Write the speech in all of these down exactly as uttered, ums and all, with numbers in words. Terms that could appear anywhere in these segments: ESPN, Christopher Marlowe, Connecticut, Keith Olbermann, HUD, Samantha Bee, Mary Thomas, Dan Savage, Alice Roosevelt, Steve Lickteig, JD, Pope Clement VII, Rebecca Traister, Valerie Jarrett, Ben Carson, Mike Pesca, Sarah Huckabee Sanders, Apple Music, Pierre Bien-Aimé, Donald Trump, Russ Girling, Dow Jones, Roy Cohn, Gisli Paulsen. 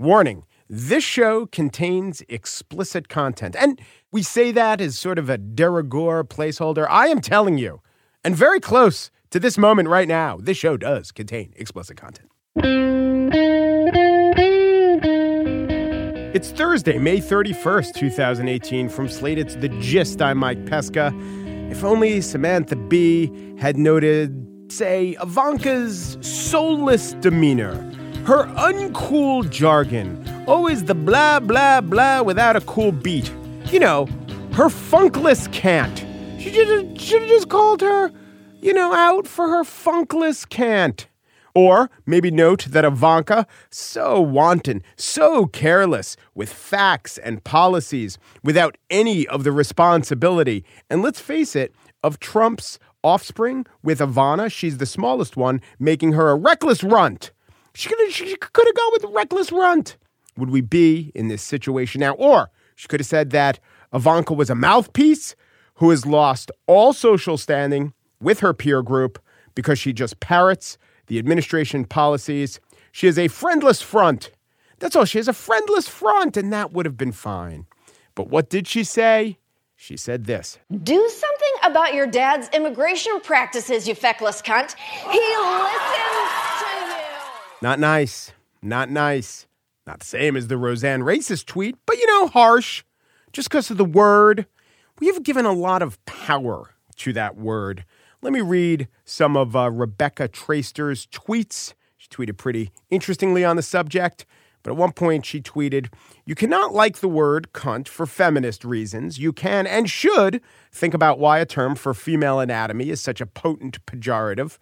Warning, this show contains explicit content. And we say that as sort of a de rigueur placeholder. I am telling you, and very close to this moment right now, this show does contain explicit content. It's Thursday, May thirty-first, twenty eighteen. From Slate, it's The Gist. I'm Mike Pesca. If only Samantha Bee had noted, say, Ivanka's soulless demeanor, her uncool jargon, always the blah, blah, blah without a cool beat. You know, her funkless cant. She should have just called her, you know, out for her funkless cant. Or maybe note that Ivanka, so wanton, so careless with facts and policies without any of the responsibility, and let's face it, of Trump's offspring with Ivana, she's the smallest one, making her a reckless runt. She could have she could have gone with reckless runt. Would we be in this situation now? Or she could have said that Ivanka was a mouthpiece who has lost all social standing with her peer group because she just parrots the administration policies. She is a friendless front. That's all. She is a friendless front, and that would have been fine. But what did she say? She said this. Do something about your dad's immigration practices, you feckless cunt. He listens to you. Not nice. Not nice. Not the same as the Roseanne racist tweet, but, you know, harsh. Just because of the word. We have given a lot of power to that word. Let me read some of uh, Rebecca Traister's tweets. She tweeted pretty interestingly on the subject, but at one point she tweeted, "You cannot like the word cunt for feminist reasons. You can and should think about why a term for female anatomy is such a potent pejorative,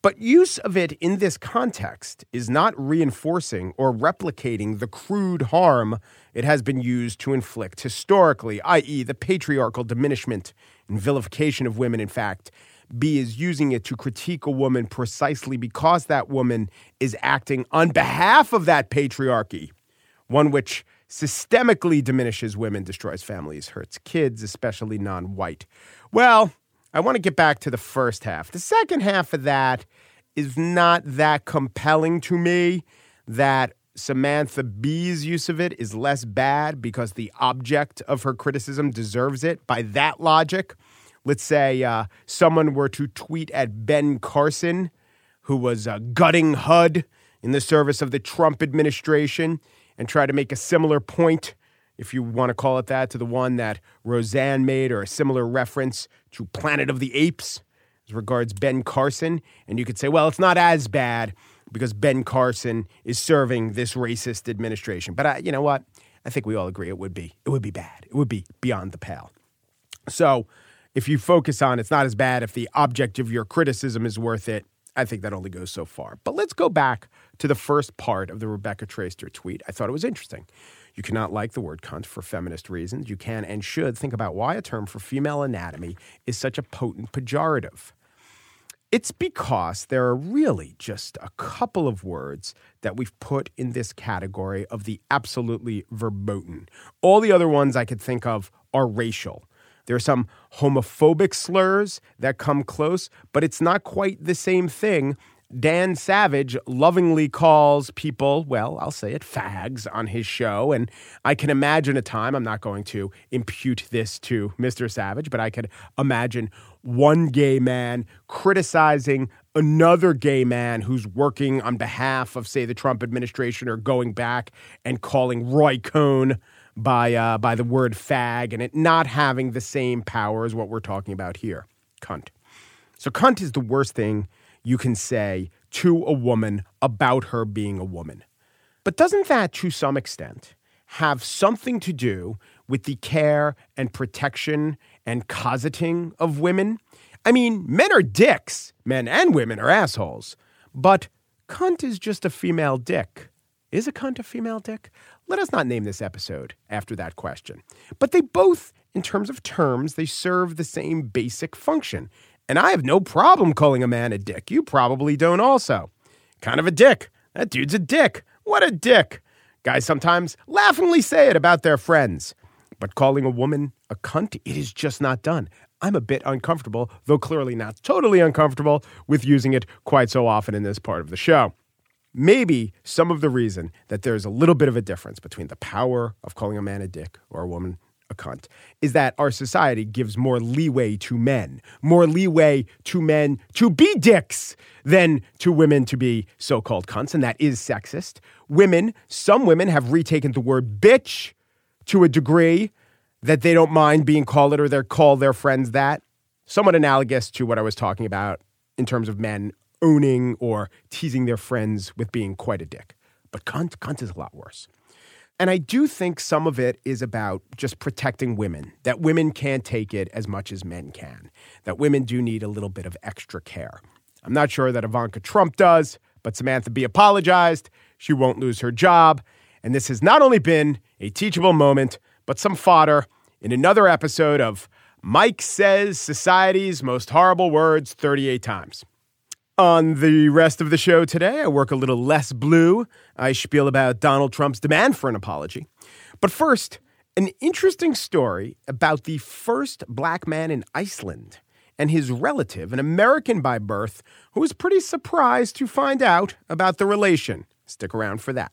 but use of it in this context is not reinforcing or replicating the crude harm it has been used to inflict historically, that is the patriarchal diminishment and vilification of women, in fact. B is using it to critique a woman precisely because that woman is acting on behalf of that patriarchy, one which systemically diminishes women, destroys families, hurts kids, especially non-white." Well, I want to get back to the first half. The second half of that is not that compelling to me, that Samantha Bee's use of it is less bad because the object of her criticism deserves it. By that logic, let's say uh, someone were to tweet at Ben Carson, who was uh, gutting H U D in the service of the Trump administration, and try to make a similar point, if you want to call it that, to the one that Roseanne made, or a similar reference to Planet of the Apes as regards Ben Carson. And you could say, well, it's not as bad because Ben Carson is serving this racist administration. But I, you know what? I think we all agree it would be. It would be bad. It would be beyond the pale. So if you focus on it's not as bad if the object of your criticism is worth it, I think that only goes so far. But let's go back to the first part of the Rebecca Traister tweet. I thought it was interesting. "You cannot like the word cunt for feminist reasons. You can and should think about why a term for female anatomy is such a potent pejorative." It's because there are really just a couple of words that we've put in this category of the absolutely verboten. All the other ones I could think of are racial. There are some homophobic slurs that come close, but it's not quite the same thing. Dan Savage lovingly calls people, well, I'll say it, fags on his show. And I can imagine a time, I'm not going to impute this to Mister Savage, but I could imagine one gay man criticizing another gay man who's working on behalf of, say, the Trump administration, or going back and calling Roy Cohn by uh, by the word fag, and it not having the same power as what we're talking about here, cunt. So cunt is the worst thing you can say to a woman about her being a woman. But doesn't that, to some extent, have something to do with the care and protection and cosseting of women? I mean, men are dicks. Men and women are assholes. But cunt is just a female dick. Is a cunt a female dick? Let us not name this episode after that question. But they both, in terms of terms, they serve the same basic function. And I have no problem calling a man a dick. You probably don't also. Kind of a dick. That dude's a dick. What a dick. Guys sometimes laughingly say it about their friends. But calling a woman a cunt, it is just not done. I'm a bit uncomfortable, though clearly not totally uncomfortable, with using it quite so often in this part of the show. maybe some of the reason that there's a little bit of a difference between the power of calling a man a dick or a woman a cunt is that our society gives more leeway to men, more leeway to men to be dicks than to women to be so-called cunts, and that is sexist. Women, some women have retaken the word bitch to a degree that they don't mind being called it, or they call their friends that. Somewhat analogous to what I was talking about in terms of men owning or teasing their friends with being quite a dick. But cunt, cunt is a lot worse. And I do think some of it is about just protecting women, that women can't take it as much as men can, that women do need a little bit of extra care. I'm not sure that Ivanka Trump does, but Samantha Bee apologized. She won't lose her job. And this has not only been a teachable moment, but some fodder in another episode of Mike Says Society's Most Horrible Words thirty-eight times. On the rest of the show today, I work a little less blue. I spiel about Donald Trump's demand for an apology. But first, an interesting story about the first black man in Iceland and his relative, an American by birth, who was pretty surprised to find out about the relation. Stick around for that.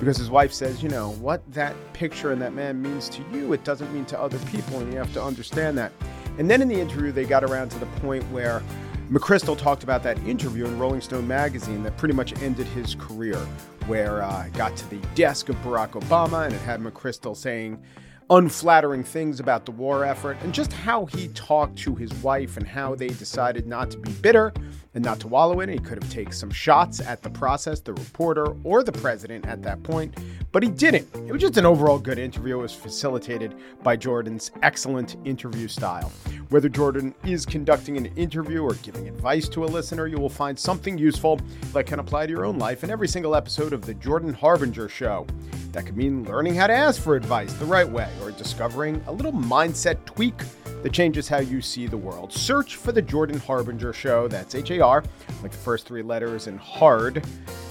because his wife says, you know, what that picture and that man means to you, it doesn't mean to other people, and you have to understand that. And then in the interview, they got around to the point where McChrystal talked about that interview in Rolling Stone magazine that pretty much ended his career, where uh, it got to the desk of Barack Obama, and it had McChrystal saying unflattering things about the war effort and just how he talked to his wife and how they decided not to be bitter and not to wallow in it. He could have taken some shots at the process, the reporter, or the president at that point, but he didn't. It was just an overall good interview. It was facilitated by Jordan's excellent interview style. Whether Jordan is conducting an interview or giving advice to a listener, you will find something useful that can apply to your own life in every single episode of The Jordan Harbinger Show. That could mean learning how to ask for advice the right way or discovering a little mindset tweak that changes how you see the world. Search for The Jordan Harbinger Show. That's H A R, like the first three letters, and hard,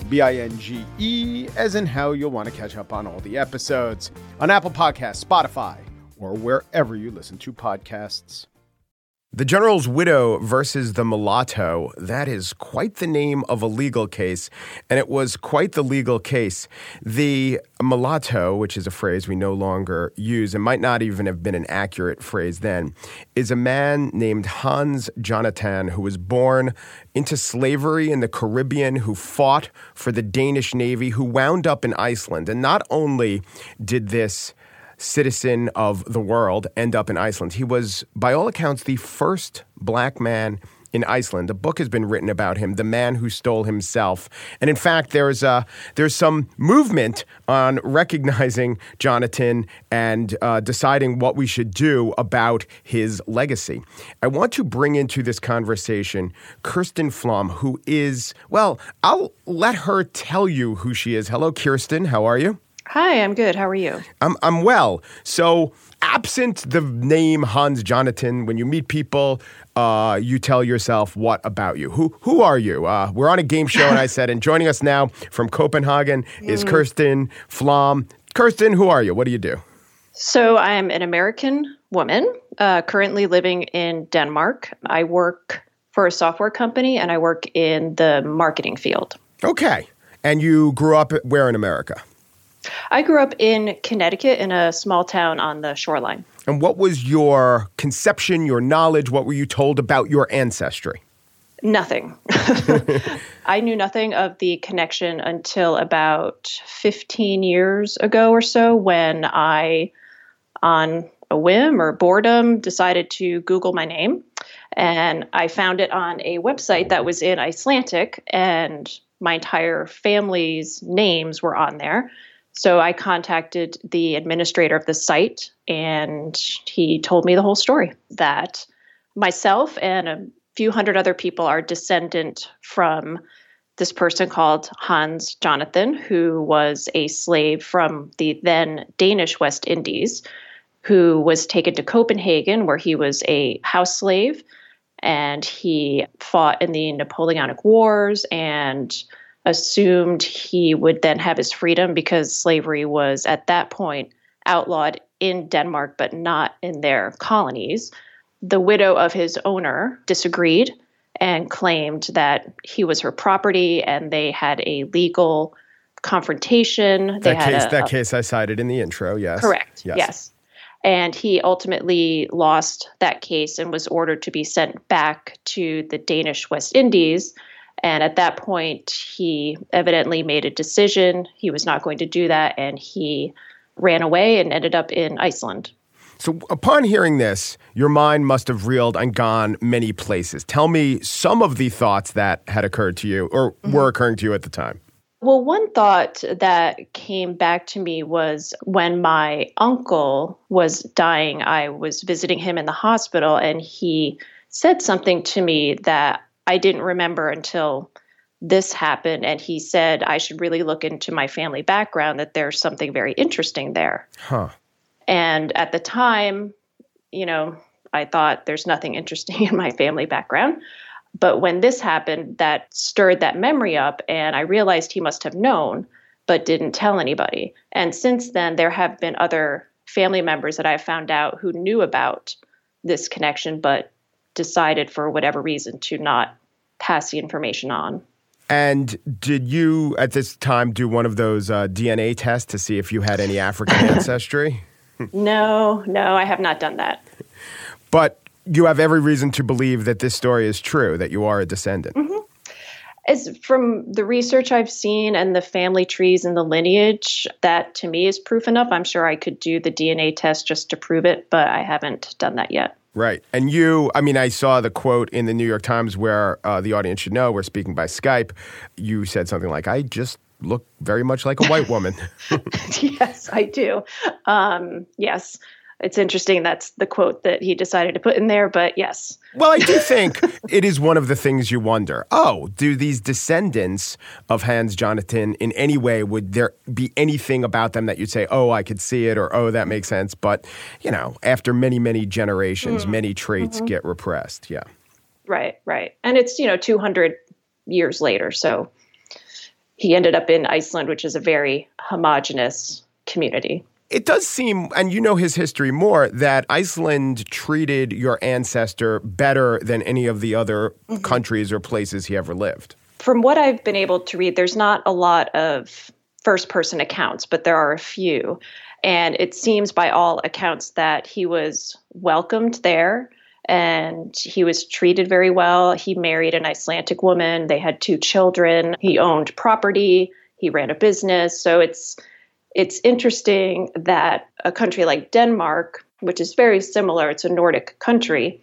B I N G E, as in how you'll want to catch up on all the episodes on Apple Podcasts, Spotify, or wherever you listen to podcasts. The general's widow versus the mulatto, that is quite the name of a legal case, and it was quite the legal case. The mulatto, which is a phrase we no longer use and might not even have been an accurate phrase then, is a man named Hans Jonathan who was born into slavery in the Caribbean, who fought for the Danish Navy, who wound up in Iceland. And not only did this citizen of the world end up in Iceland, he was, by all accounts, the first black man in Iceland. A book has been written about him, The Man Who Stole Himself. And in fact, there's uh, there's some movement on recognizing Jonathan and uh, deciding what we should do about his legacy. I want to bring into this conversation Kirsten Pflomm, who is, well, I'll let her tell you who she is. Hello, Kirsten. How are you? Hi, I'm good. How are you? I'm I'm well. So, absent the name Hans Jonathan, when you meet people, uh, you tell yourself, what about you? Who who are you? Uh, we're on a game show, and I said, and joining us now from Copenhagen mm. is Kirsten Pflomm. Kirsten, who are you? What do you do? So, I'm an American woman, uh, currently living in Denmark. I work for a software company, and I work in the marketing field. Okay. And you grew up where in America? I grew up in Connecticut in a small town on the shoreline. And what was your conception, your knowledge? What were you told about your ancestry? Nothing. I knew nothing of the connection until about fifteen years ago or so, when I, on a whim or boredom, decided to Google my name. And I found it on a website that was in Icelandic, and my entire family's names were on there. So I contacted the administrator of the site, and he told me the whole story, that myself and a few hundred other people are descendant from this person called Hans Jonathan, who was a slave from the then Danish West Indies, who was taken to Copenhagen, where he was a house slave, and he fought in the Napoleonic Wars and assumed he would then have his freedom because slavery was at that point outlawed in Denmark, but not in their colonies. The widow of his owner disagreed and claimed that he was her property, and they had a legal confrontation. They that had case, a, that a, case I cited in the intro, yes. Correct, yes. yes. And he ultimately lost that case and was ordered to be sent back to the Danish West Indies. And at that point, he evidently made a decision. He was not going to do that, and he ran away and ended up in Iceland. So upon hearing this, your mind must have reeled and gone many places. Tell me some of the thoughts that had occurred to you or mm-hmm. were occurring to you at the time. Well, one thought that came back to me was when my uncle was dying, I was visiting him in the hospital, and he said something to me that I didn't remember until this happened. And he said, I should really look into my family background, that there's something very interesting there. Huh. And at the time, you know, I thought there's nothing interesting in my family background. But when this happened, that stirred that memory up, and I realized he must have known, but didn't tell anybody. And since then, there have been other family members that I found out who knew about this connection, but decided for whatever reason to not pass the information on. And did you, at this time, do one of those uh, D N A tests to see if you had any African ancestry? No, no, I have not done that. But you have every reason to believe that this story is true, that you are a descendant. Mm-hmm. As from the research I've seen and the family trees and the lineage, that to me is proof enough. I'm sure I could do the D N A test just to prove it, but I haven't done that yet. Right. And you, I mean, I saw the quote in the New York Times where uh, the audience should know we're speaking by Skype. You said something like, I just look very much like a white woman. Yes, I do. Um, yes. It's interesting that's the quote that he decided to put in there, but yes. Well, I do think it is one of the things you wonder. Oh, do these descendants of Hans Jonathan in any way, would there be anything about them that you'd say, oh, I could see it, or oh, that makes sense? But, you know, after many, many generations, mm. many traits mm-hmm. get repressed. Yeah. Right, right. And it's, you know, two hundred years later. So he ended up in Iceland, which is a very homogenous community. It does seem, and you know his history more, that Iceland treated your ancestor better than any of the other mm-hmm. countries or places he ever lived. From what I've been able to read, there's not a lot of first-person accounts, but there are a few. And it seems by all accounts that he was welcomed there, and he was treated very well. He married an Icelandic woman. They had two children. He owned property. He ran a business. So it's... It's interesting that a country like Denmark, which is very similar, it's a Nordic country,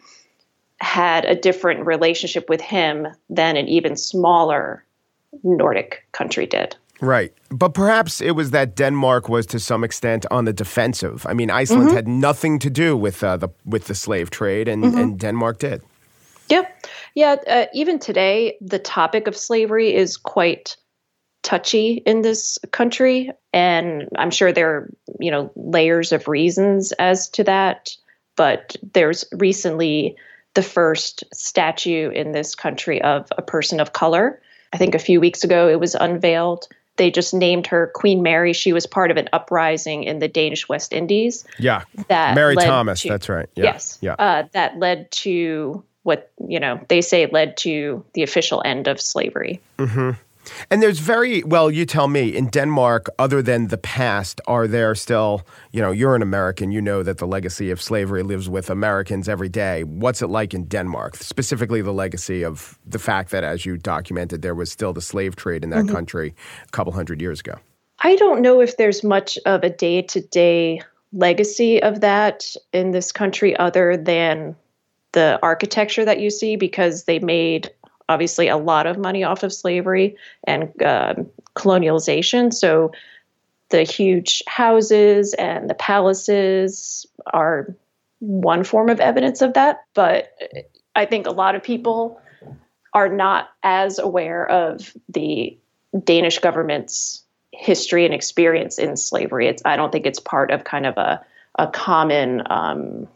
had a different relationship with him than an even smaller Nordic country did. Right. But perhaps it was that Denmark was to some extent on the defensive. I mean, Iceland mm-hmm. had nothing to do with uh, the with the slave trade, and, mm-hmm. and Denmark did. Yep. Yeah. Uh, even today, the topic of slavery is quite touchy in this country, and I'm sure there are, you know, layers of reasons as to that, but there's recently the first statue in this country of a person of color. I think a few weeks ago it was unveiled. They just named her Queen Mary. She was part of an uprising in the Danish West Indies. Yeah, that Mary Thomas, to, that's right. Yeah. Yes, yeah. Uh, that led to what, you know, they say led to the official end of slavery. Mm-hmm. And there's very, well, you tell me, in Denmark, other than the past, are there still, you know, you're an American, you know that the legacy of slavery lives with Americans every day. What's it like in Denmark, specifically the legacy of the fact that, as you documented, there was still the slave trade in that mm-hmm. country a couple hundred years ago? I don't know if there's much of a day-to-day legacy of that in this country other than the architecture that you see, because they made obviously a lot of money off of slavery and uh, colonialization. So the huge houses and the palaces are one form of evidence of that. But I think a lot of people are not as aware of the Danish government's history and experience in slavery. It's, I don't think it's part of kind of a, a common um,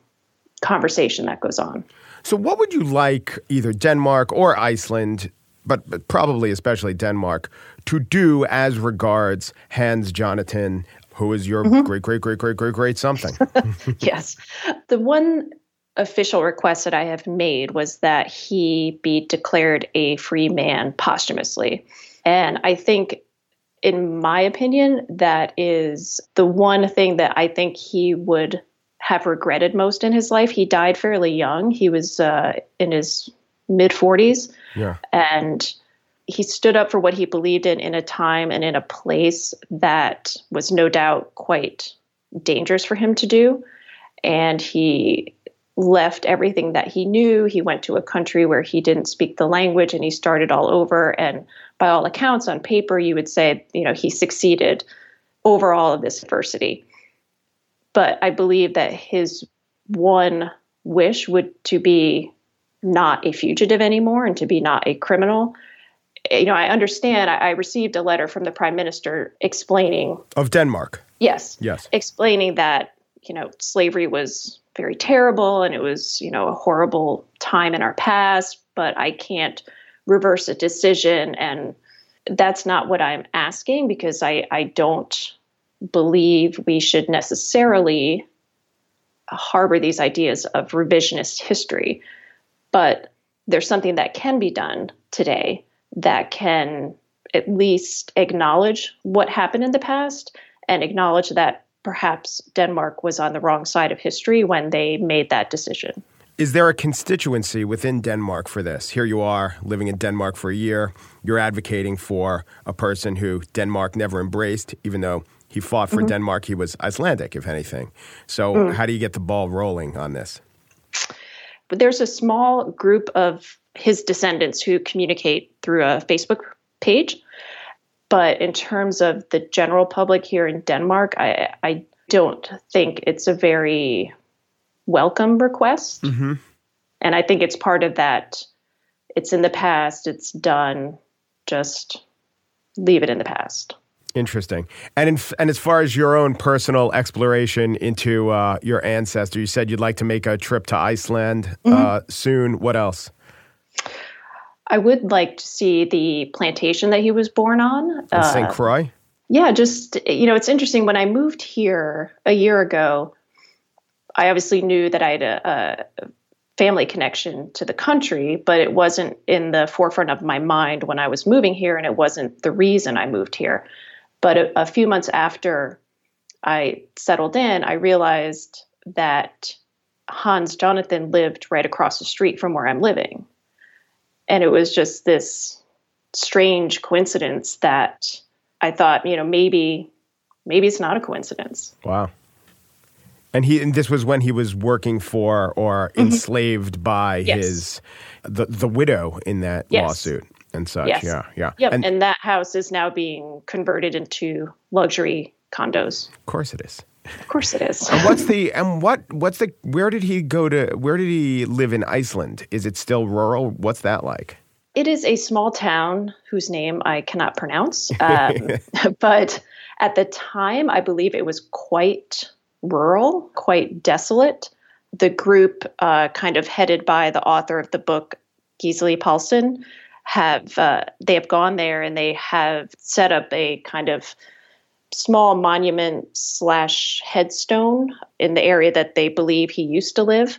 conversation that goes on. So what would you like either Denmark or Iceland, but, but probably especially Denmark, to do as regards Hans Jonathan, who is your mm-hmm. great, great, great, great, great, great something? Yes. The one official request that I have made was that he be declared a free man posthumously. And I think, in my opinion, that is the one thing that I think he would have regretted most in his life. He died fairly young. He was uh, in his mid forties. Yeah. And he stood up for what he believed in in a time and in a place that was no doubt quite dangerous for him to do. And he left everything that he knew. He went to a country where he didn't speak the language, and he started all over. And by all accounts, on paper, you would say, you know, he succeeded over all of this adversity. But I believe that his one wish would to be not a fugitive anymore and to be not a criminal. You know, I understand. I, I received a letter from the Prime Minister explaining of Denmark. Yes. Yes. Explaining that, you know, slavery was very terrible and it was, you know, a horrible time in our past, but I can't reverse a decision. And that's not what I'm asking, because I, I don't believe we should necessarily harbor these ideas of revisionist history. But there's something that can be done today that can at least acknowledge what happened in the past and acknowledge that perhaps Denmark was on the wrong side of history when they made that decision. Is there a constituency within Denmark for this? Here you are, living in Denmark for a year. You're advocating for a person who Denmark never embraced, even though he fought for mm-hmm. Denmark. He was Icelandic, if anything. So mm. how do you get the ball rolling on this? But there's a small group of his descendants who communicate through a Facebook page. But in terms of the general public here in Denmark, I, I don't think it's a very welcome request. Mm-hmm. And I think it's part of that. It's in the past. It's done. Just leave it in the past. Interesting. And in, and as far as your own personal exploration into uh, your ancestor, you said you'd like to make a trip to Iceland mm-hmm. uh, soon. What else? I would like to see the plantation that he was born on. Uh, Saint Croix? Yeah, just, you know, it's interesting. When I moved here a year ago, I obviously knew that I had a, a family connection to the country, but it wasn't in the forefront of my mind when I was moving here, and it wasn't the reason I moved here. But a, a few months after I settled in, I realized that Hans Jonathan lived right across the street from where I'm living. And it was just this strange coincidence that I thought, you know, maybe maybe it's not a coincidence. Wow. And he and this was when he was working for or mm-hmm. enslaved by yes. his the, the widow in that yes. lawsuit. And such, yes. yeah, yeah. Yep. And, and that house is now being converted into luxury condos. Of course it is. Of course it is. and what's the and what what's the where did he go to where did he live in Iceland? Is it still rural? What's that like? It is a small town whose name I cannot pronounce. Um, but at the time, I believe it was quite rural, quite desolate. The group, uh, kind of headed by the author of the book, Gisli Paulsen, have uh, they have gone there and they have set up a kind of small monument slash headstone in the area that they believe he used to live,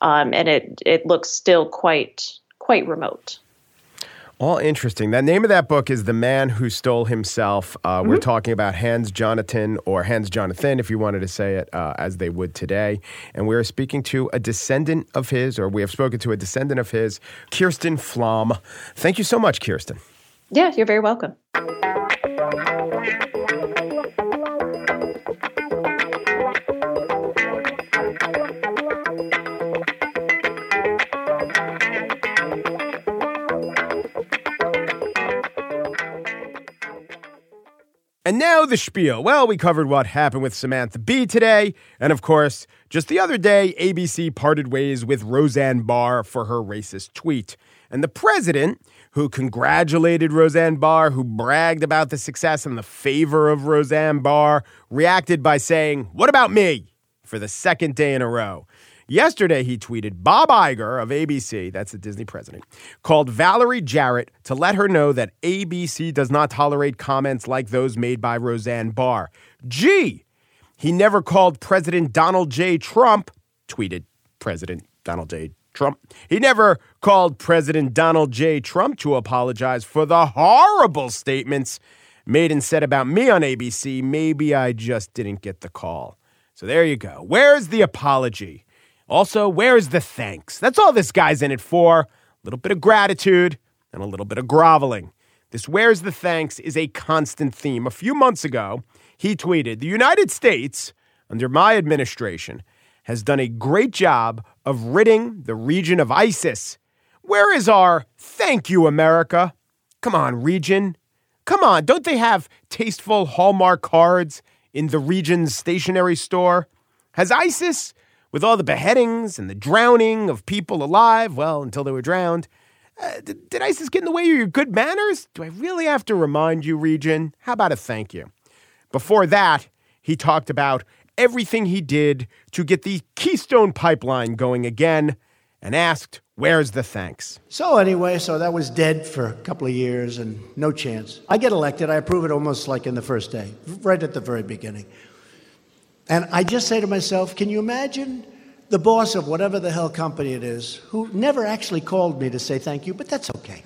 um, and it it looks still quite quite remote. All interesting. The name of that book is The Man Who Stole Himself. Uh, mm-hmm. We're talking about Hans Jonathan, or Hans Jonathan, if you wanted to say it uh, as they would today. And we're speaking to a descendant of his, or we have spoken to a descendant of his, Kirsten Pflomm. Thank you so much, Kirsten. Yeah, you're very welcome. And now the spiel. Well, we covered what happened with Samantha Bee today. And of course, just the other day, A B C parted ways with Roseanne Barr for her racist tweet. And the president, who congratulated Roseanne Barr, who bragged about the success and the favor of Roseanne Barr, reacted by saying, "What about me?" for the second day in a row. Yesterday, he tweeted, Bob Iger of A B C, that's the Disney president, called Valerie Jarrett to let her know that A B C does not tolerate comments like those made by Roseanne Barr. Gee, he never called President Donald J. Trump, tweeted President Donald J. Trump. He never called President Donald J. Trump to apologize for the horrible statements made and said about me on A B C. Maybe I just didn't get the call. So there you go. Where's the apology? Also, where is the thanks? That's all this guy's in it for. A little bit of gratitude and a little bit of groveling. This where's the thanks is a constant theme. A few months ago, he tweeted, the United States, under my administration, has done a great job of ridding the region of ISIS. Where is our thank you, America? Come on, region. Come on, don't they have tasteful Hallmark cards in the region's stationery store? Has ISIS, with all the beheadings and the drowning of people alive, well, until they were drowned, uh, did, did ISIS get in the way of your good manners? Do I really have to remind you, region? How about a thank you? Before that, he talked about everything he did to get the Keystone Pipeline going again and asked, where's the thanks? So anyway, so that was dead for a couple of years and no chance. I get elected. I approve it almost like in the first day, right at the very beginning. And I just say to myself, can you imagine the boss of whatever the hell company it is who never actually called me to say thank you, but that's okay.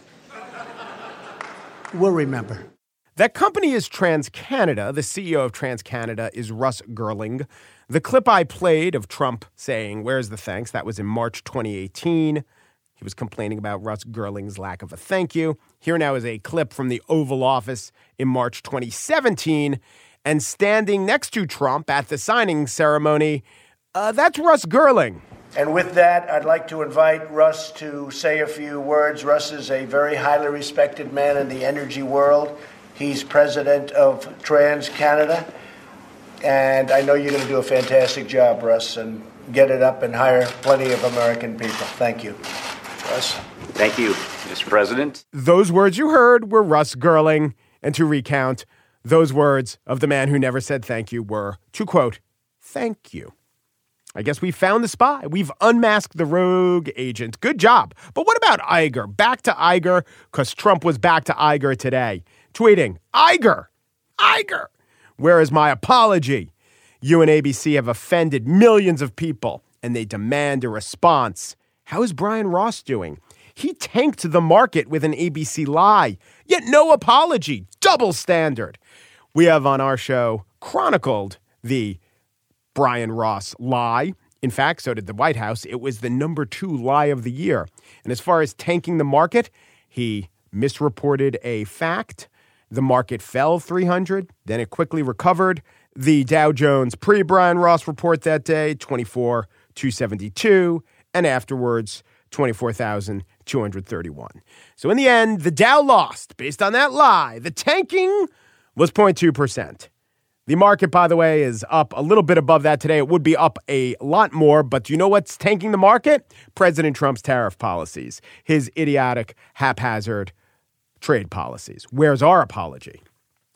We'll remember. That company is TransCanada. The C E O of TransCanada is Russ Girling. The clip I played of Trump saying, where's the thanks? That was in March twenty eighteen. He was complaining about Russ Girling's lack of a thank you. Here now is a clip from the Oval Office in March twenty seventeen. And standing next to Trump at the signing ceremony, uh, that's Russ Girling. And with that, I'd like to invite Russ to say a few words. Russ is a very highly respected man in the energy world. He's president of TransCanada. And I know you're going to do a fantastic job, Russ, and get it up and hire plenty of American people. Thank you, Russ. Thank you, Mister President. Those words you heard were Russ Girling. And to recount, those words of the man who never said thank you were, to quote, thank you. I guess we found the spy. We've unmasked the rogue agent. Good job. But what about Iger? Back to Iger, because Trump was back to Iger today. Tweeting, Iger, Iger, where is my apology? You and A B C have offended millions of people, and they demand a response. How is Brian Ross doing? He tanked the market with an A B C lie, yet no apology. Double standard. We have on our show chronicled the Brian Ross lie. In fact, so did the White House. It was the number two lie of the year. And as far as tanking the market, he misreported a fact. The market fell three hundred, then it quickly recovered. The Dow Jones pre-Brian Ross report that day, twenty-four thousand two hundred seventy-two, and afterwards, twenty-four thousand two hundred thirty-one. So in the end, the Dow lost based on that lie. The tanking was zero point two percent. The market, by the way, is up a little bit above that today. It would be up a lot more, but do you know what's tanking the market? President Trump's tariff policies, his idiotic, haphazard trade policies. Where's our apology?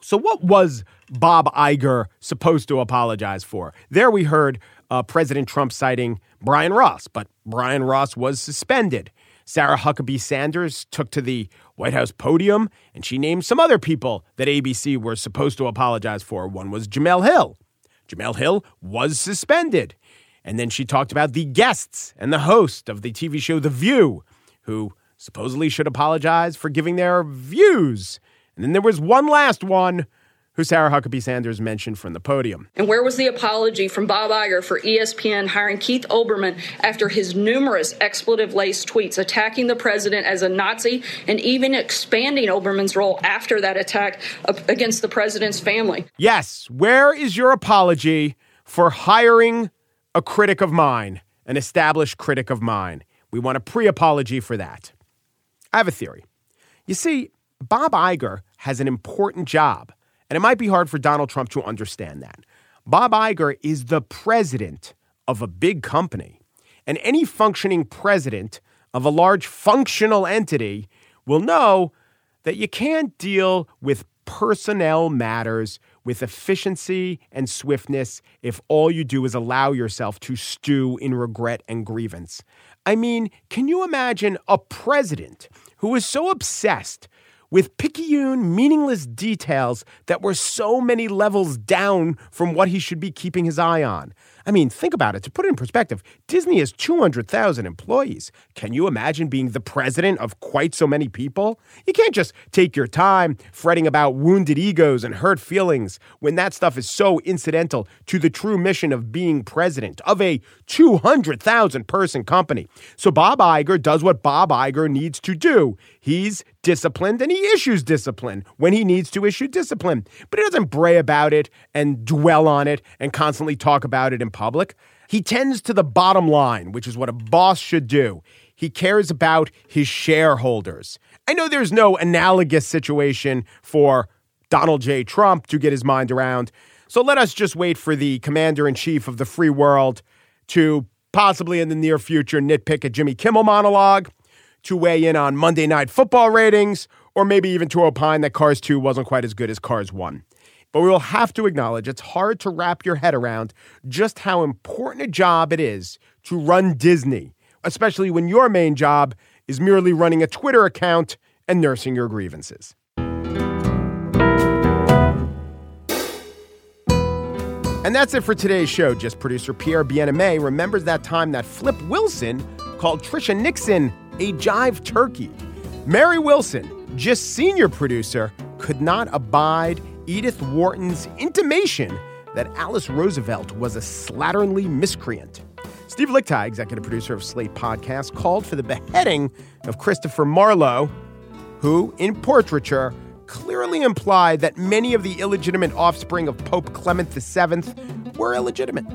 So what was Bob Iger supposed to apologize for? There we heard uh, President Trump citing Brian Ross, but Brian Ross was suspended. Sarah Huckabee Sanders took to the White House podium, and she named some other people that A B C were supposed to apologize for. One was Jemele Hill. Jemele Hill was suspended. And then she talked about the guests and the host of the T V show The View, who supposedly should apologize for giving their views. And then there was one last one, who Sarah Huckabee Sanders mentioned from the podium. And where was the apology from Bob Iger for E S P N hiring Keith Olbermann after his numerous expletive-laced tweets attacking the president as a Nazi and even expanding Olbermann's role after that attack against the president's family? Yes, where is your apology for hiring a critic of mine, an established critic of mine? We want a pre-apology for that. I have a theory. You see, Bob Iger has an important job And it might be hard for Donald Trump to understand that. Bob Iger is the president of a big company. And any functioning president of a large functional entity will know that you can't deal with personnel matters with efficiency and swiftness if all you do is allow yourself to stew in regret and grievance. I mean, can you imagine a president who is so obsessed with picayune, meaningless details that were so many levels down from what he should be keeping his eye on? I mean, think about it. To put it in perspective, Disney has two hundred thousand employees. Can you imagine being the president of quite so many people? You can't just take your time fretting about wounded egos and hurt feelings when that stuff is so incidental to the true mission of being president of a two hundred thousand person company. So Bob Iger does what Bob Iger needs to do. He's disciplined, and he issues discipline when he needs to issue discipline. But he doesn't bray about it and dwell on it and constantly talk about it in public. He tends to the bottom line, which is what a boss should do. He cares about his shareholders. I know there's no analogous situation for Donald J. Trump to get his mind around. So let us just wait for the commander-in-chief of the free world to possibly in the near future nitpick a Jimmy Kimmel monologue, to weigh in on Monday Night Football ratings, or maybe even to opine that Cars two wasn't quite as good as Cars one. But we will have to acknowledge it's hard to wrap your head around just how important a job it is to run Disney, especially when your main job is merely running a Twitter account and nursing your grievances. And that's it for today's show. Just producer Pierre Bien-Aimé remembers that time that Flip Wilson called Trisha Nixon a jive turkey. Mary Wilson, Gist senior producer, could not abide Edith Wharton's intimation that Alice Roosevelt was a slatternly miscreant. Steve Lickteig, executive producer of Slate Podcast, called for the beheading of Christopher Marlowe, who, in portraiture, clearly implied that many of the illegitimate offspring of Pope Clement the Seventh were illegitimate.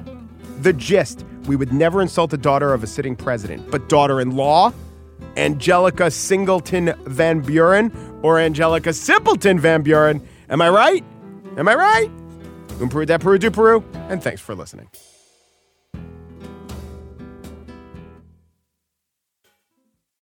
The Gist: we would never insult the daughter of a sitting president, but daughter-in-law, Angelica Singleton Van Buren, or Angelica Simpleton Van Buren. Am I right? Am I right? Um Peru, da Peru, do Peru, and thanks for listening.